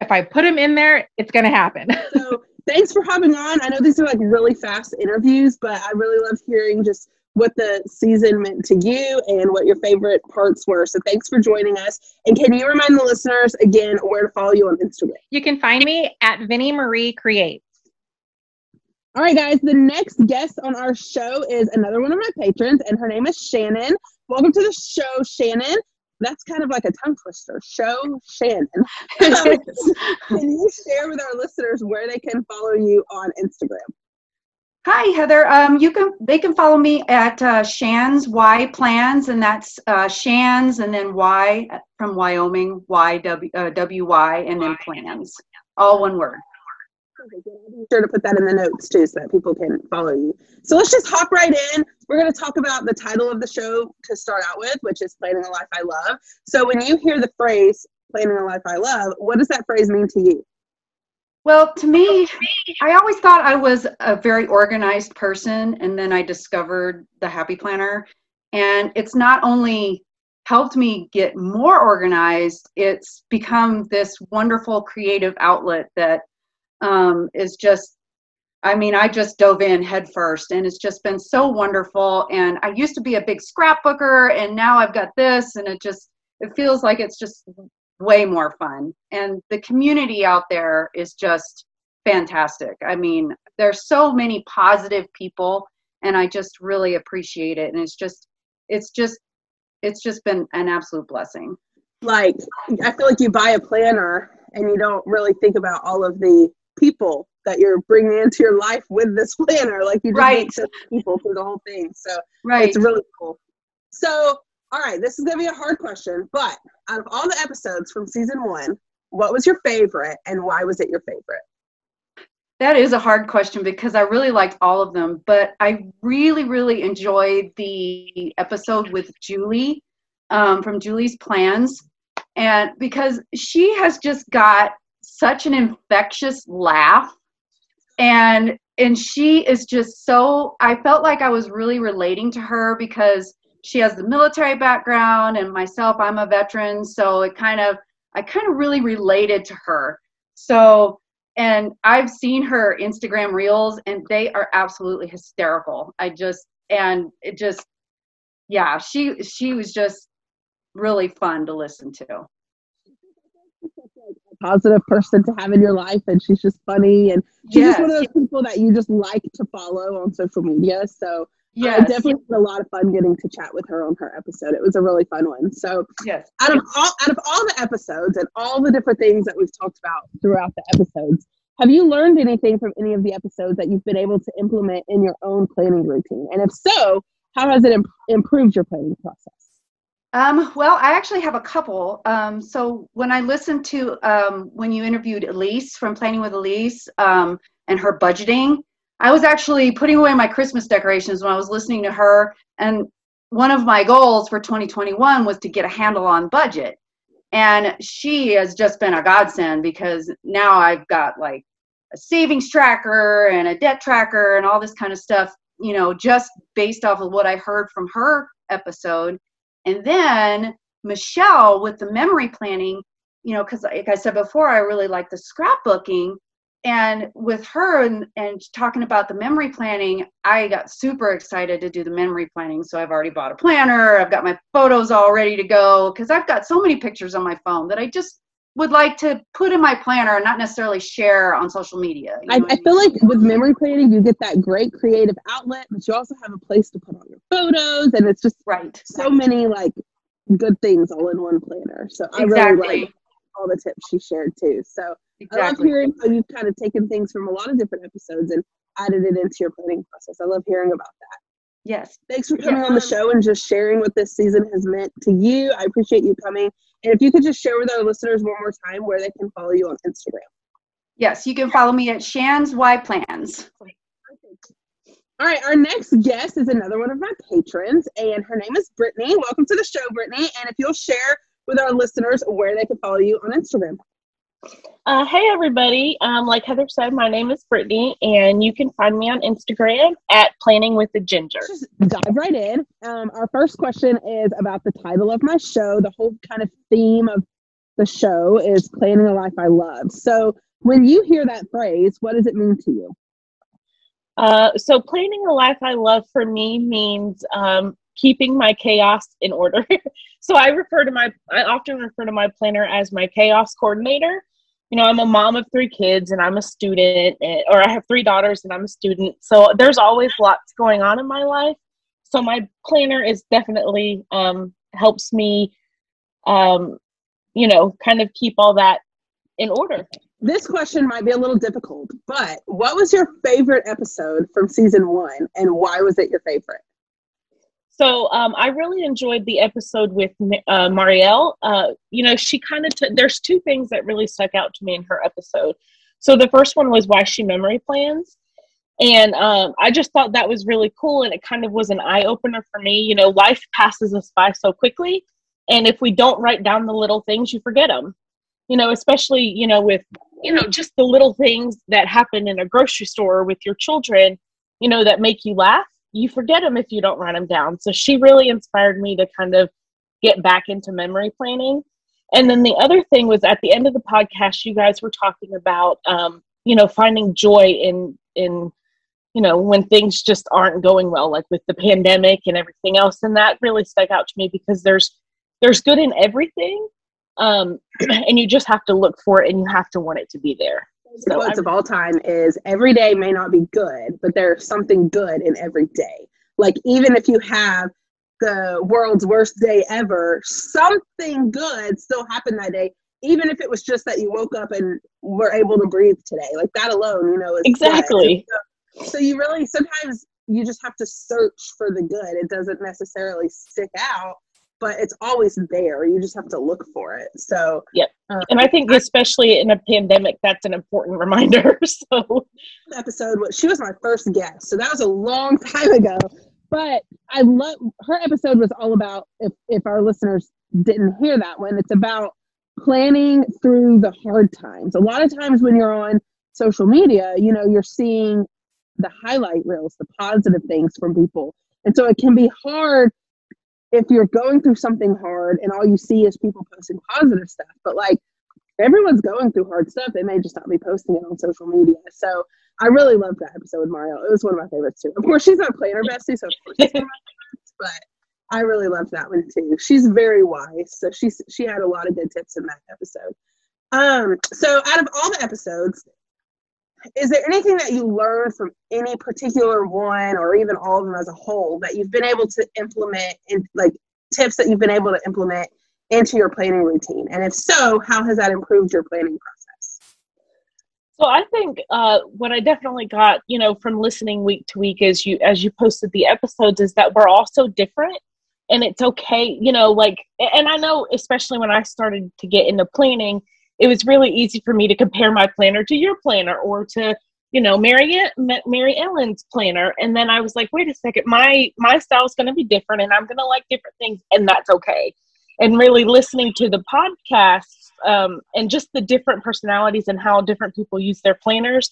if I put them in there, it's going to happen. So thanks for hopping on. I know these are like really fast interviews, but I really love hearing just what the season meant to you and what your favorite parts were. So thanks for joining us. And can you remind the listeners again where to follow you on Instagram? You can find me at Vinnie Marie Creates. All right, guys, the next guest on our show is another one of my patrons, and her name is Shannon. Welcome to the show, Shannon. That's kind of like a tongue twister, show Shannon. Can you share with our listeners where they can follow you on Instagram? Hi, Heather. They can follow me at Shans Y Plans, and that's Shans and then Y from Wyoming, Y-W-Y, and then Plans, all one word. Be sure to put that in the notes too so that people can follow you. So let's just hop right in. We're going to talk about the title of the show to start out with, which is Planning a Life I Love. So when you hear the phrase, Planning a Life I Love, what does that phrase mean to you? Well, to me, I always thought I was a very organized person, and then I discovered the Happy Planner, and it's not only helped me get more organized, it's become this wonderful creative outlet that is just, I mean, I just dove in head first, and it's just been so wonderful. And I used to be a big scrapbooker, and now I've got this, and it feels like it's just way more fun. And the community out there is just fantastic. I mean, there's so many positive people, and I just really appreciate it. And it's just been an absolute blessing. Like, I feel like you buy a planner and you don't really think about all of the people that you're bringing into your life with this planner. Like, you just meet so many people through the whole thing. So it's really cool. So, all right, this is going to be a hard question, but out of all the episodes from season one, what was your favorite and why was it your favorite? That is a hard question because I really liked all of them, but I really, really enjoyed the episode with Julie from Julie's Plans, and because she has just got such an infectious laugh, and she is just so, I felt like I was really relating to her because she has the military background, and myself, I'm a veteran. So I kind of really related to her. So, and I've seen her Instagram reels, and they are absolutely hysterical. She was just really fun to listen to. Positive person to have in your life, and she's just funny, and she's just one of those people that you just like to follow on social media. So I definitely had a lot of fun getting to chat with her on her episode. It was a really fun one. So out of all the episodes and all the different things that we've talked about throughout the episodes, have you learned anything from any of the episodes that you've been able to implement in your own planning routine? And if so, how has it improved your planning process? Well, I actually have a couple. So when I listened to when you interviewed Elise from Planning with Elise and her budgeting, I was actually putting away my Christmas decorations when I was listening to her. And one of my goals for 2021 was to get a handle on budget. And she has just been a godsend because now I've got like a savings tracker and a debt tracker and all this kind of stuff, you know, just based off of what I heard from her episode. And then Michelle with the memory planning, you know, because like I said before, I really like the scrapbooking. And with her and talking about the memory planning, I got super excited to do the memory planning. So I've already bought a planner. I've got my photos all ready to go because I've got so many pictures on my phone that I just would like to put in my planner and not necessarily share on social media. I feel like with memory planning, you get that great creative outlet, but you also have a place to put on your photos, and it's just so many like good things all in one planner. So I really like all the tips she shared too. So I love hearing how you've kind of taken things from a lot of different episodes and added it into your planning process. I love hearing about that. Yes. Thanks for coming on the show and just sharing what this season has meant to you. I appreciate you coming. And if you could just share with our listeners one more time where they can follow you on Instagram. Yes, you can follow me at Shans Y Plans. All right, our next guest is another one of my patrons, and her name is Brittany. Welcome to the show, Brittany. And if you'll share with our listeners where they can follow you on Instagram. Hey, everybody. Like Heather said, my name is Brittany, and you can find me on Instagram at Planning with the Ginger. Just dive right in. Our first question is about the title of my show. The whole kind of theme of the show is Planning a Life I Love. So when you hear that phrase, what does it mean to you? So planning a life I love for me means keeping my chaos in order. So I often refer to my planner as my chaos coordinator. You know, I'm a mom of three kids and I'm a student, or I have three daughters and I'm a student. So there's always lots going on in my life. So my planner is definitely helps me, you know, kind of keep all that in order. This question might be a little difficult, but what was your favorite episode from season one and why was it your favorite? So I really enjoyed the episode with Marielle. You know, she kind of there's two things that really stuck out to me in her episode. So the first one was why she memory plans. And I just thought that was really cool. And it kind of was an eye opener for me. You know, life passes us by so quickly. And if we don't write down the little things, you forget them. you know, especially, you know, with, you know, just the little things that happen in a grocery store with your children, you know, that make you laugh. You forget them if you don't write them down. So she really inspired me to kind of get back into memory planning. And then the other thing was at the end of the podcast, you guys were talking about, you know, finding joy in, you know, when things just aren't going well, like with the pandemic and everything else. And that really stuck out to me because there's good in everything. And you just have to look for it and you have to want it to be there. So quotes of all time is every day may not be good, but there's something good in every day. Like even if you have the world's worst day ever, something good still happened that day. Even if it was just that you woke up and were able to breathe today, like that alone, you know, is exactly. So you really, sometimes you just have to search for the good. It doesn't necessarily stick out, but it's always there. You just have to look for it. So, yep. And I think especially in a pandemic, that's an important reminder. So episode, she was my first guest. So that was a long time ago, but I love her episode was all about, if our listeners didn't hear that one, it's about planning through the hard times. A lot of times when you're on social media, you know, you're seeing the highlight reels, the positive things from people. And so it can be hard if you're going through something hard and all you see is people posting positive stuff, but like everyone's going through hard stuff. They may just not be posting it on social media. So I really loved that episode with Mario. It was one of my favorites too. Of course, she's not planner bestie, so of course she's one of my favorites, but I really loved that one too. She's very wise. So she had a lot of good tips in that episode. So out of all the episodes, is there anything that you learned from any particular one or even all of them as a whole that you've been able to implement in, like tips that you've been able to implement into your planning routine? And if so, how has that improved your planning process? So I think what I definitely got, you know, from listening week to week as you posted the episodes is that we're all so different and it's okay, you know, like, and I know, especially when I started to get into planning, it was really easy for me to compare my planner to your planner or to, you know, Mary Ellen's planner. And then I was like, wait a second, my style is going to be different and I'm going to like different things and that's okay. And really listening to the podcasts and just the different personalities and how different people use their planners.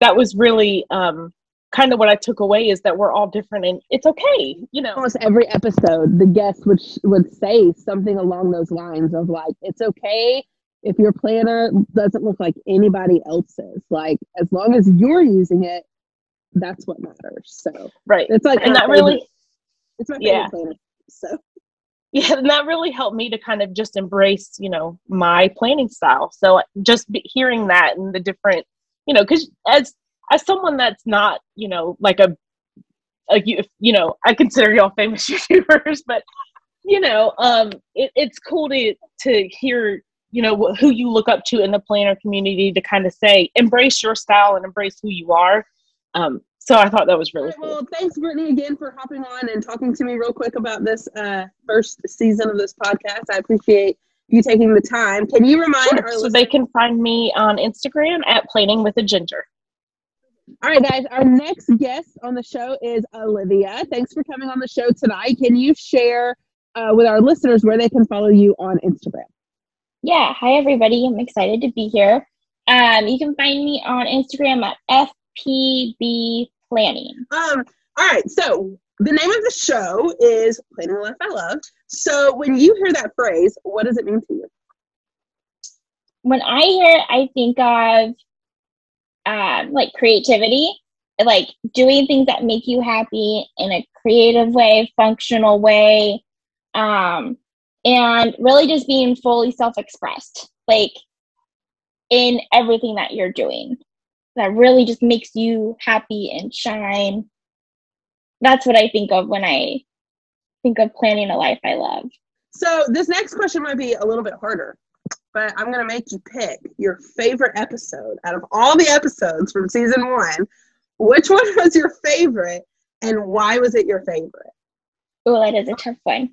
That was really kind of what I took away is that we're all different and it's okay. You know, almost every episode, the guest would say something along those lines of like, it's okay if your planner doesn't look like anybody else's, like as long as you're using it, that's what matters. So right, it's like and that favorite, really, it's my favorite planner. So yeah, and that really helped me to kind of just embrace, you know, my planning style. So just hearing that and the different, you know, because as someone that's not, you know, like you know, I consider y'all famous YouTubers, but you know, it's cool to hear, you know, who you look up to in the planner community to kind of say, embrace your style and embrace who you are. So I thought that was really cool. Well, thanks, Brittany, again for hopping on and talking to me real quick about this first season of this podcast. I appreciate you taking the time. Can you remind our listeners? So they can find me on Instagram at Planning with a Ginger. All right, guys, our next guest on the show is Olivia. Thanks for coming on the show tonight. Can you share with our listeners where they can follow you on Instagram? Yeah. Hi, everybody. I'm excited to be here. You can find me on Instagram at FPB Planning. All right. So the name of the show is Planning a Life I Love. So when you hear that phrase, what does it mean to you? When I hear it, I think of like creativity, like doing things that make you happy in a creative way, functional way. And really just being fully self-expressed, like in everything that you're doing. That really just makes you happy and shine. That's what I think of when I think of planning a life I love. So this next question might be a little bit harder, but I'm going to make you pick your favorite episode out of all the episodes from season one. Which one was your favorite and why was it your favorite? Oh, that is a tough one.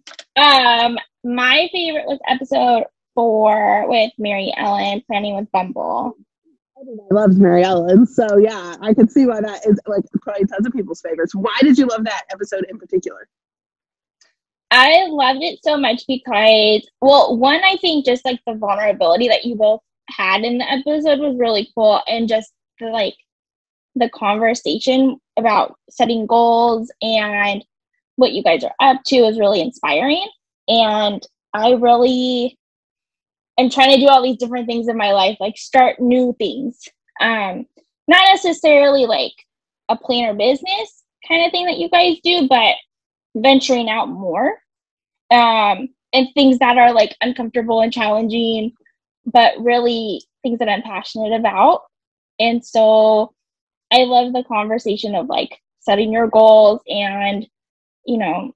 My favorite was episode 4 with Mary Ellen, Planning with Bumble. Everybody loves Mary Ellen, so yeah, I can see why that is like probably tons of people's favorites. Why did you love that episode in particular? I loved it so much because, well, one, I think just like the vulnerability that you both had in the episode was really cool, and just the conversation about setting goals and what you guys are up to is really inspiring. And I really am trying to do all these different things in my life, like start new things. Not necessarily like a planner business kind of thing that you guys do, but venturing out more, and things that are like uncomfortable and challenging, but really things that I'm passionate about. And so I love the conversation of like setting your goals and, you know,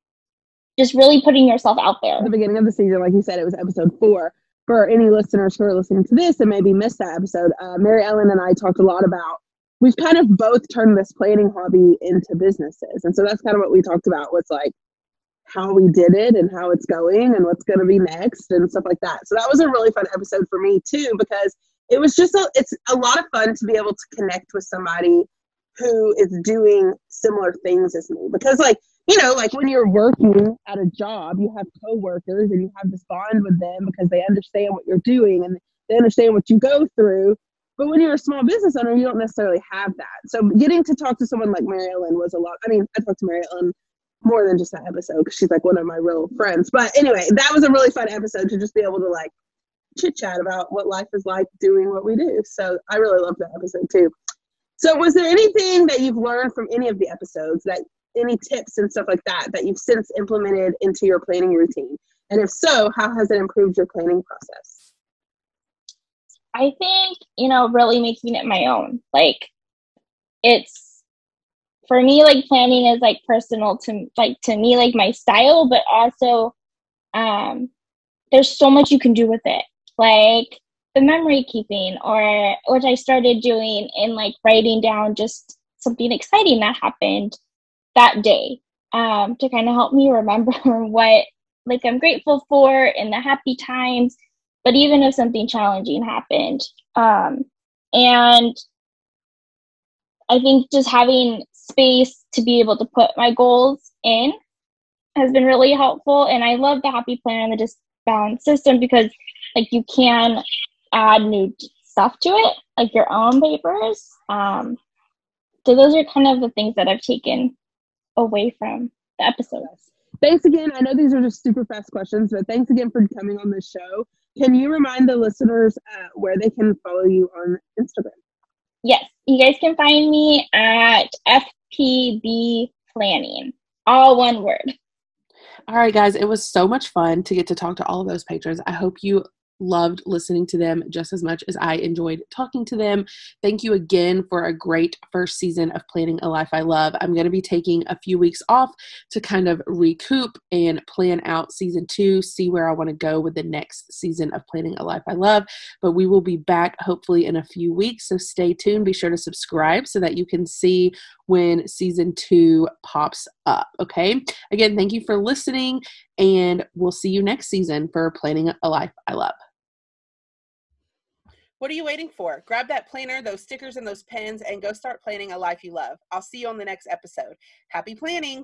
just really putting yourself out there. At the beginning of the season, like you said, it was episode 4. For any listeners who are listening to this and maybe missed that episode, Mary Ellen and I talked a lot about, we've kind of both turned this planning hobby into businesses. And so that's kind of what we talked about, was like how we did it and how it's going and what's going to be next and stuff like that. So that was a really fun episode for me too, because it was just, it's a lot of fun to be able to connect with somebody who is doing similar things as me. Because like, you know, like when you're working at a job, you have coworkers and you have this bond with them because they understand what you're doing and they understand what you go through. But when you're a small business owner, you don't necessarily have that. So getting to talk to someone like Mary Ellen was a lot. I mean, I talked to Mary Ellen more than just that episode because she's like one of my real friends. But anyway, that was a really fun episode to just be able to like chit chat about what life is like doing what we do. So I really loved that episode too. So was there anything that you've learned from any of the episodes, that any tips and stuff like that, that you've since implemented into your planning routine? And if so, how has it improved your planning process? I think, you know, really making it my own. Like, it's, for me, like, planning is, like, personal to me, like, my style, but also there's so much you can do with it. Like, the memory keeping, or which I started doing, and, like, writing down just something exciting that happened that day, to kind of help me remember what, like, I'm grateful for and the happy times. But even if something challenging happened, and I think just having space to be able to put my goals in has been really helpful. And I love the Happy Planner and the Disbound system, because like you can add new stuff to it, like your own papers. So those are kind of the things that I've taken away from the episode. Thanks again. I know these are just super fast questions, but thanks again for coming on the show. Can you remind the listeners where they can follow you on Instagram? Yes, you guys can find me at FPB Planning, all one word. All right, guys, it was so much fun to get to talk to all of those patrons. I hope you loved listening to them just as much as I enjoyed talking to them. Thank you again for a great first season of Planning a Life I Love. I'm going to be taking a few weeks off to kind of recoup and plan out season 2, see where I want to go with the next season of Planning a Life I Love. But we will be back hopefully in a few weeks. So stay tuned. Be sure to subscribe so that you can see when season 2 pops up. Okay. Again, thank you for listening, and we'll see you next season for Planning a Life I Love. What are you waiting for? Grab that planner, those stickers, and those pens, and go start planning a life you love. I'll see you on the next episode. Happy planning!